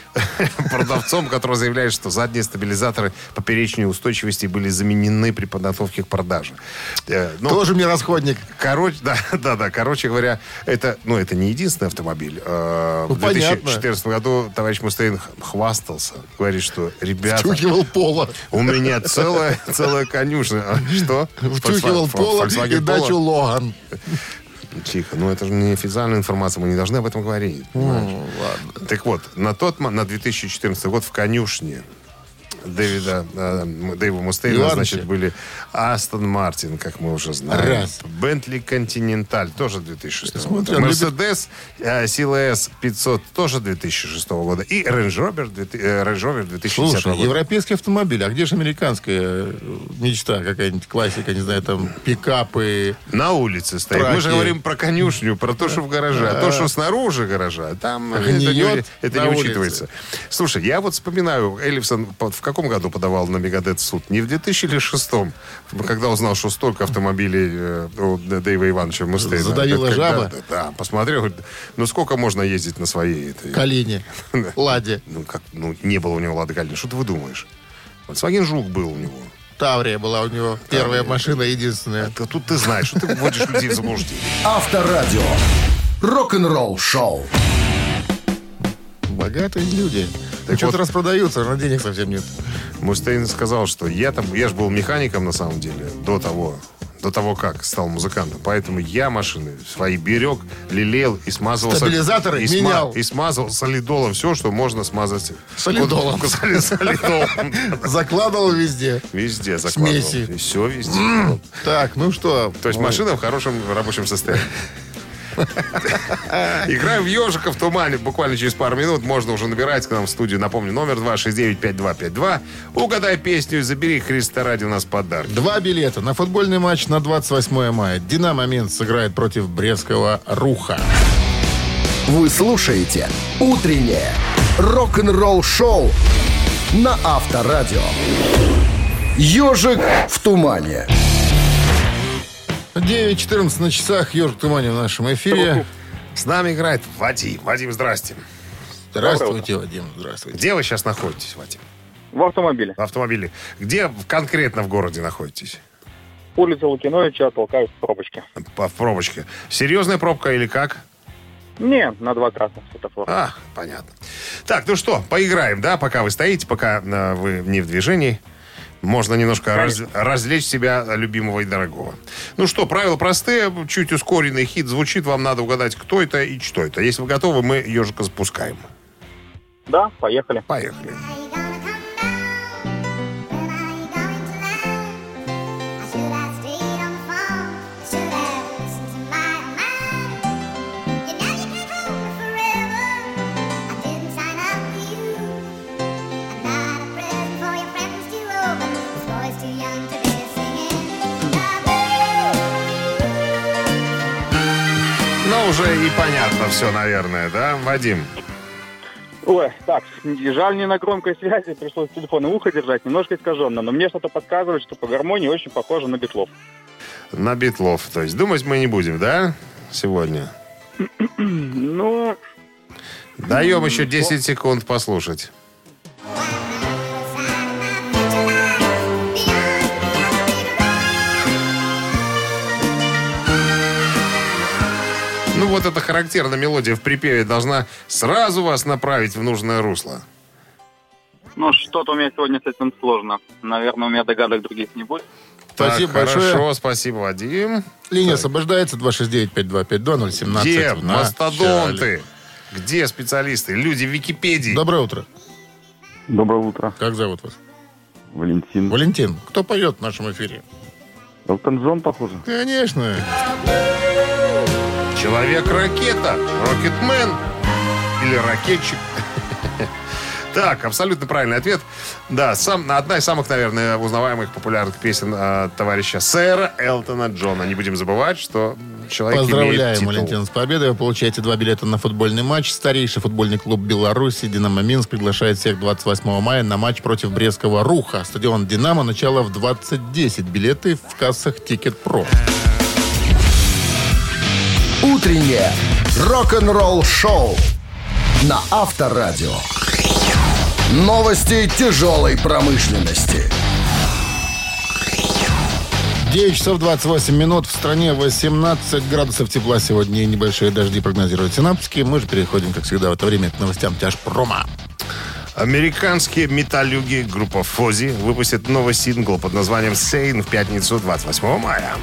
продавцом, который заявляет, что задние стабилизаторы поперечной устойчивости были заменены при подготовке к продаже. Э, ну, Тоже мне расходник. Короче, да, да, да, короче говоря, это, ну, это не единственный автомобиль. Э, ну, в две тысячи четырнадцатом году товарищ Мустейн хвастался. Говорит, что, ребята... Втюхивал пола. У меня целая, целая конюшня. Что? Втюхивал пола и дачу ло. Тихо, ну это же не официальная информация, мы не должны об этом говорить. Ну, ладно. Так вот, на тот на две тысячи четырнадцатый год в конюшне Дэвида, э, Дэйва Мустейна, значит, были Астон Мартин, как мы уже знаем. Бентли Континенталь, тоже две тысячи шестого года. Мерседес си эл эс пятьсот, тоже две тысячи шестого года. И Range Rover, э, Range Rover две тысячи десятого Слушай, года. Европейский автомобиль, а где же американская мечта какая-нибудь, классика, не знаю, там, пикапы? На улице стоит. Траки. Мы же говорим про конюшню, про то, что в гараже. А то, что снаружи гаража, там Гниет это не, это не учитывается. Слушай, я вот вспоминаю, Эллифсон в каком В каком году подавал на Мегадет в суд? Не в две тысячи шестом, когда узнал, что столько автомобилей у Дэйва Ивановича Мустейна. Задавила это, жаба. Да, да, посмотрел, говорит, ну сколько можно ездить на своей... Этой... Калине, Ладе. Ну, как, ну, не было у него Лады Калины. Что ты выдумаешь? Volkswagen Жук был у него. Таврия была у него. Первая Таврия. Машина, единственная. Это, тут ты знаешь, что ты вводишь людей в заблуждение. Авторадио. Рок-н-ролл шоу. Богатые люди. Так что-то вот, распродаются, но денег совсем нет. Мустейн сказал, что я там, я же был механиком на самом деле до того, до того, как стал музыкантом. Поэтому я машины свои берег, лелеял и смазывал... Стабилизаторы и менял. Сма, и смазывал солидолом все, что можно смазать. Солидолом. Закладывал везде. Везде закладывал. Смеси. Все везде. Так, ну что... То есть машина в хорошем рабочем состоянии. Играем в «Ежика в тумане». Буквально через пару минут можно уже набирать к нам в студию. Напомню, номер два шесть девять пять два пять два. Угадай песню и забери Христа ради у нас подарок. Два билета на футбольный матч на двадцать восьмое мая. «Динамо Минск» сыграет против брестского «Руха». Вы слушаете «Утреннее рок-н-ролл-шоу» на Авторадио. «Ежик в тумане». девять четырнадцать на часах. «Ежик в тумане» в нашем эфире. С нами играет Вадим. Вадим, здрасте. Здравствуйте, Вадим. Здравствуйте. Где вы сейчас находитесь, Вадим? В автомобиле. В автомобиле. Где конкретно в городе находитесь? Улица Лукиновича, толкаюсь в пробочке. В пробочке. Серьезная пробка или как? Не, на два красных светофора. А, понятно. Так, ну что, поиграем, да, пока вы стоите, пока вы не в движении. Можно немножко раз, развлечь себя любимого и дорогого. Ну что, правила простые. Чуть ускоренный хит звучит. Вам надо угадать, кто это и что это. Если вы готовы, мы ежика запускаем. Да, поехали. Поехали. Уже и понятно все, наверное, да, Вадим? Ой, так, жаль, не на громкой связи, пришлось телефон и ухо держать, немножко искаженно, но мне что-то подсказывает, что по гармонии очень похоже на Битлов. На Битлов, то есть думать мы не будем, да, сегодня? Ну... Даем еще десять секунд послушать. Ну, вот эта характерная мелодия в припеве должна сразу вас направить в нужное русло. Ну, что-то у меня сегодня с этим сложно. Наверное, у меня догадок других не будет. Спасибо так, большое. Хорошо, спасибо, Вадим. Линия так. освобождается. два шесть девять пять два пять два ноль один семь. Где мастодонты? Где специалисты? Люди в Википедии. Доброе утро. Доброе утро. Как зовут вас? Валентин. Валентин. Кто поет в нашем эфире? Элтон Джон, похоже. Конечно. Человек-ракета, Рокетмен. или ракетчик. Так, абсолютно правильный ответ. Да, сам, одна из самых, наверное, узнаваемых популярных песен э, товарища сэра Элтона Джона. Не будем забывать, что человек Поздравляем, имеет титул. Валентин, с победой. Вы получаете два билета на футбольный матч. Старейший футбольный клуб Беларуси «Динамо Минск» приглашает всех двадцать восьмого мая на матч против брестского «Руха». Стадион «Динамо». Начало в двадцать десять. Билеты в кассах «Тикет.Про». Утреннее рок-н-ролл-шоу на Авторадио. Новости тяжелой промышленности. девять часов двадцать восемь минут. В стране восемнадцать градусов тепла сегодня и небольшие дожди прогнозируют синаптики. Мы же переходим, как всегда, в это время к новостям тяжпрома. Американские металлюги группа Фози выпустят новый сингл под названием «Сейн» в пятницу двадцать восьмого мая.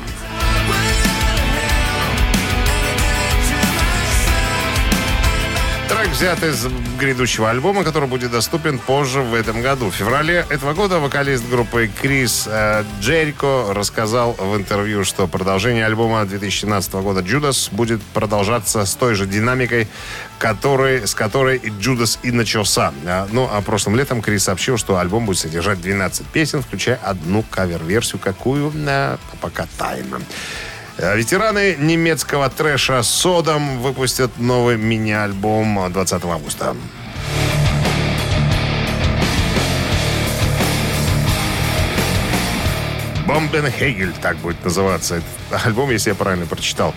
Взят из грядущего альбома, который будет доступен позже в этом году. В феврале этого года вокалист группы Крис э, Джерико рассказал в интервью, что продолжение альбома две тысячи семнадцатого года «Judas» будет продолжаться с той же динамикой, который, с которой «Judas» и начался. А, ну, а прошлым летом Крис сообщил, что альбом будет содержать двенадцать песен, включая одну кавер-версию, какую а, пока тайна. Ветераны немецкого трэша «Содом» выпустят новый мини-альбом двадцатого августа. «Бомбенхегель» так будет называться этот альбом, если я правильно прочитал.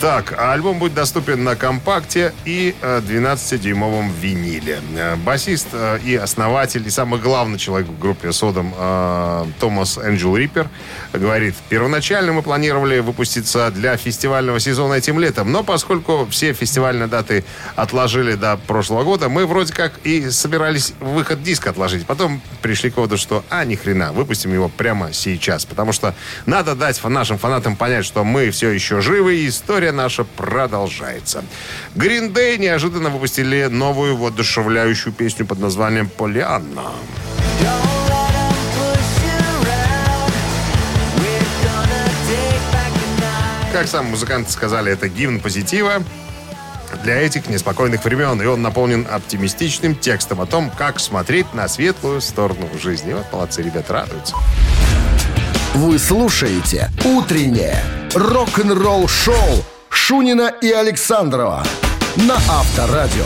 Так, альбом будет доступен на компакте и двенадцатидюймовом виниле. Басист и основатель, и самый главный человек в группе «Содом» Томас Энджел Риппер говорит: «Первоначально мы планировали выпуститься для фестивального сезона этим летом, но поскольку все фестивальные даты отложили до прошлого года, мы вроде как и собирались выход диска отложить. Потом пришли к выводу, что, а, ни хрена, выпустим его прямо сейчас. Потому что надо дать нашим фанатам понять, что мы все еще живы и история наша продолжается». Green Day неожиданно выпустили новую воодушевляющую песню под названием «Полианна». Как сами музыканты сказали, это гимн позитива для этих неспокойных времен, и он наполнен оптимистичным текстом о том, как смотреть на светлую сторону жизни. И вот молодцы, ребята, радуются. Вы слушаете «Утреннее рок-н-ролл-шоу» Шунина и Александрова на Авторадио.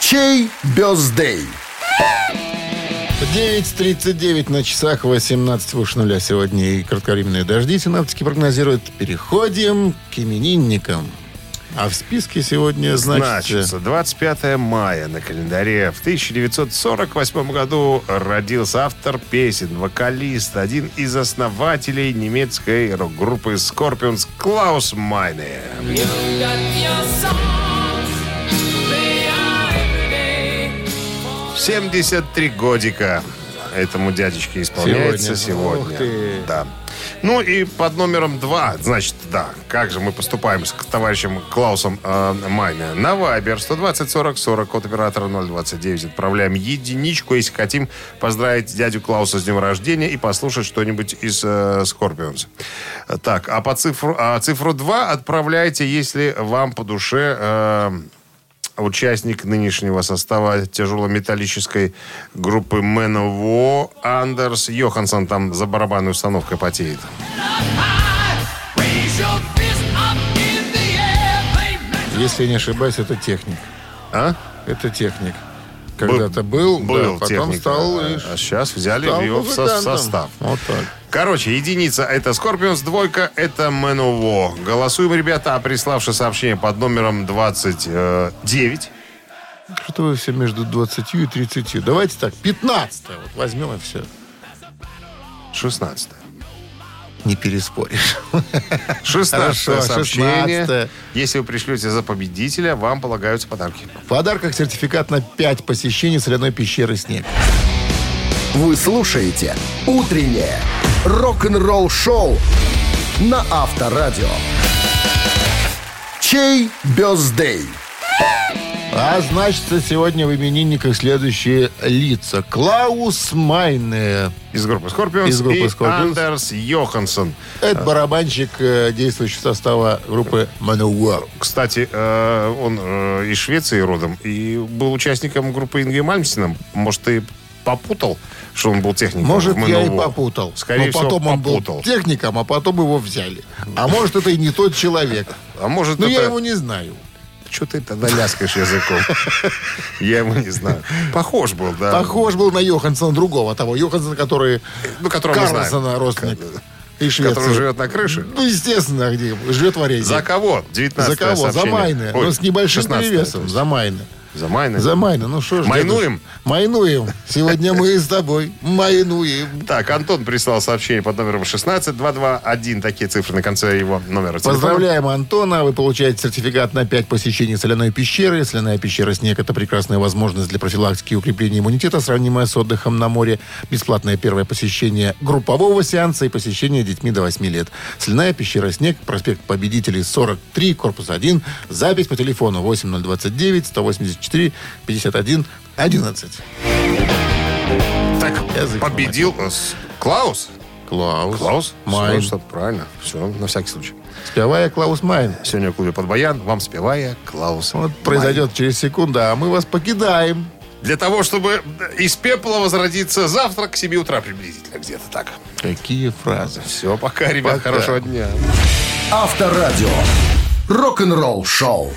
Чей бёздей? девять тридцать девять на часах, восемнадцать выше нуля сегодня и кратковременные дожди синаптики прогнозируют. Переходим к именинникам. А в списке сегодня значится... значится двадцать пятого мая на календаре. В тысяча девятьсот сорок восьмом году родился автор песен, вокалист, один из основателей немецкой рок-группы Scorpions Клаус Майне. семьдесят три годика этому дядечке исполняется сегодня. сегодня. Да. Ну и под номером два, значит, да, как же мы поступаем с товарищем Клаусом э, Майне? На Viber сто двадцать сорок сорок, код оператора ноль двадцать девять, отправляем единичку, если хотим поздравить дядю Клауса с днем рождения и послушать что-нибудь из э, Scorpions. Так, а по цифру, а цифру два отправляйте, если вам по душе... Э, участник нынешнего состава тяжелометаллической группы Manowar Андерс Йоханссон. Там за барабанной установкой потеет. Если не ошибаюсь, это техник. А? Это техник. Когда-то был, был да, потом техник, стал... А, а сейчас взяли его в со- состав. Вот так. Короче, единица — это Scorpions, двойка — это Manowar. Голосуем, ребята, а приславшие сообщение под номером двадцать девять. Что вы все между двадцатью и тридцатью? Давайте так, пятнадцатое вот возьмем и все. шестнадцатое. Не переспоришь. шестнадцатое сообщение. шестнадцатое. Если вы пришлете за победителя, вам полагаются подарки. В подарках сертификат на пять посещений соляной пещеры «Снег». Вы слушаете «Утреннее рок-н-ролл-шоу» на Авторадио. Чей бёздей? А значится сегодня в именинниках следующие лица. Клаус Майне. Из группы Scorpions. Из группы Scorpions. Андерс Йоханссон. Это барабанщик э, действующего состава группы Manowar. Кстати, э, он э, из Швеции родом и был участником группы Ингви Мальмстена. Может, ты попутал, что он был техником? Может, я и попутал. Скорее всего, попутал. Но потом он был техником, а потом его взяли. А может, это и не тот человек. А может, но это... я его не знаю. Что ты тогда ляскаешь языком? Я его не знаю. Похож был, да. Похож был на Йоханссона другого того. Йоханссона, который... Ну, которого мы знаем. Карлсона, родственник. И Швеции. Который живет на крыше? Ну, естественно, где живет в аренде. За кого? девятнадцатое За кого? Сообщение. За Майны. Ой, но с небольшим перевесом. За Майны. За Майны? За Майны. Ну, что ж. Майнуем? Майнуем. Сегодня мы с тобой майнуем. Так, Антон прислал сообщение под номером шестнадцать двести двадцать один. Такие цифры на конце его номера. Поздравляем Антона. Вы получаете сертификат на пять посещений соляной пещеры. Соляная пещера «Снег» — это прекрасная возможность для профилактики и укрепления иммунитета, сравнимая с отдыхом на море. Бесплатное первое посещение группового сеанса и посещение детьми до восьми лет. Соляная пещера «Снег», проспект Победителей, сорок три, корпус один. Запись по телефону восемь ноль двадцать девять сто восемьдесят четыре пятьдесят один одиннадцать. Так, язык победил Клаус. Клаус. Клаус Майн. Все, правильно. Все, на всякий случай. Спевая Клаус Майн. Сегодня в клубе «Под Баян» вам спевая Клаус Вот Майн. Произойдет через секунду, а мы вас покидаем. Для того, чтобы из пепла возродиться завтра к семи утра приблизительно. Где-то так. Какие фразы. Все, пока, ребят. Пока. Хорошего дня. Авторадио. Рок-н-ролл шоу.